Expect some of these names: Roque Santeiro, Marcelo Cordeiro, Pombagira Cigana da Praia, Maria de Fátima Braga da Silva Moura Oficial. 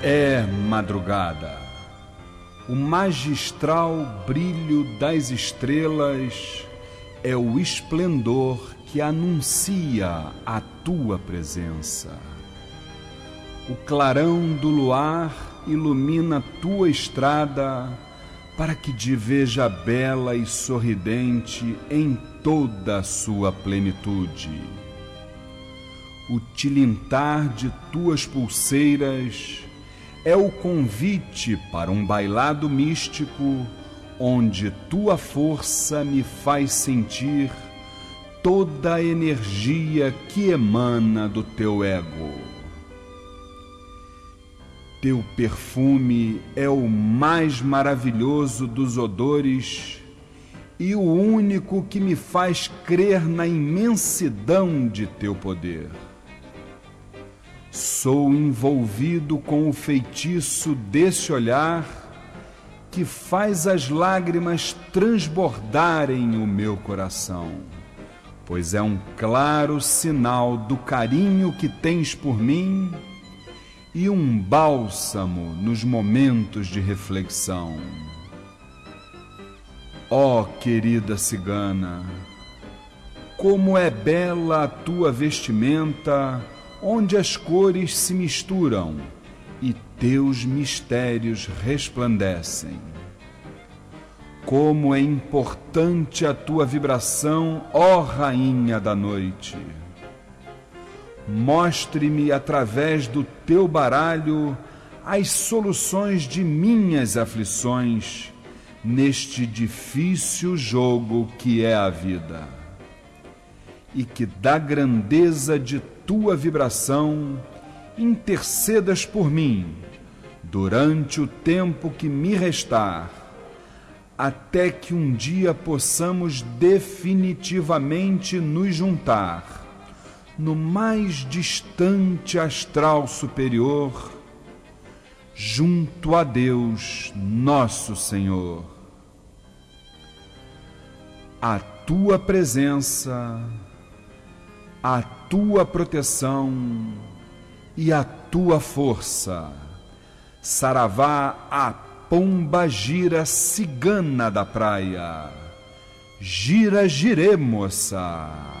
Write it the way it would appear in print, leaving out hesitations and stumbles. É madrugada. O magistral brilho das estrelas é o esplendor que anuncia a tua presença. O clarão do luar ilumina tua estrada para que te veja bela e sorridente em toda a sua plenitude. O tilintar de tuas pulseiras é o convite para um bailado místico, onde tua força me faz sentir toda a energia que emana do teu ego. Teu perfume é o mais maravilhoso dos odores e o único que me faz crer na imensidão de teu poder. Sou envolvido com o feitiço desse olhar que faz as lágrimas transbordarem o meu coração, pois é um claro sinal do carinho que tens por mim e um bálsamo nos momentos de reflexão. Ó, querida cigana, como é bela a tua vestimenta, onde as cores se misturam e teus mistérios resplandecem. Como é importante a tua vibração, ó rainha da noite! Mostre-me através do teu baralho as soluções de minhas aflições neste difícil jogo que é a vida, e que da grandeza de tua vibração intercedas por mim durante o tempo que me restar, até que um dia possamos definitivamente nos juntar no mais distante astral superior, junto a Deus nosso Senhor. A tua presença, a tua proteção e a tua força. Saravá, a pombagira cigana da praia. Gira, girê, moça.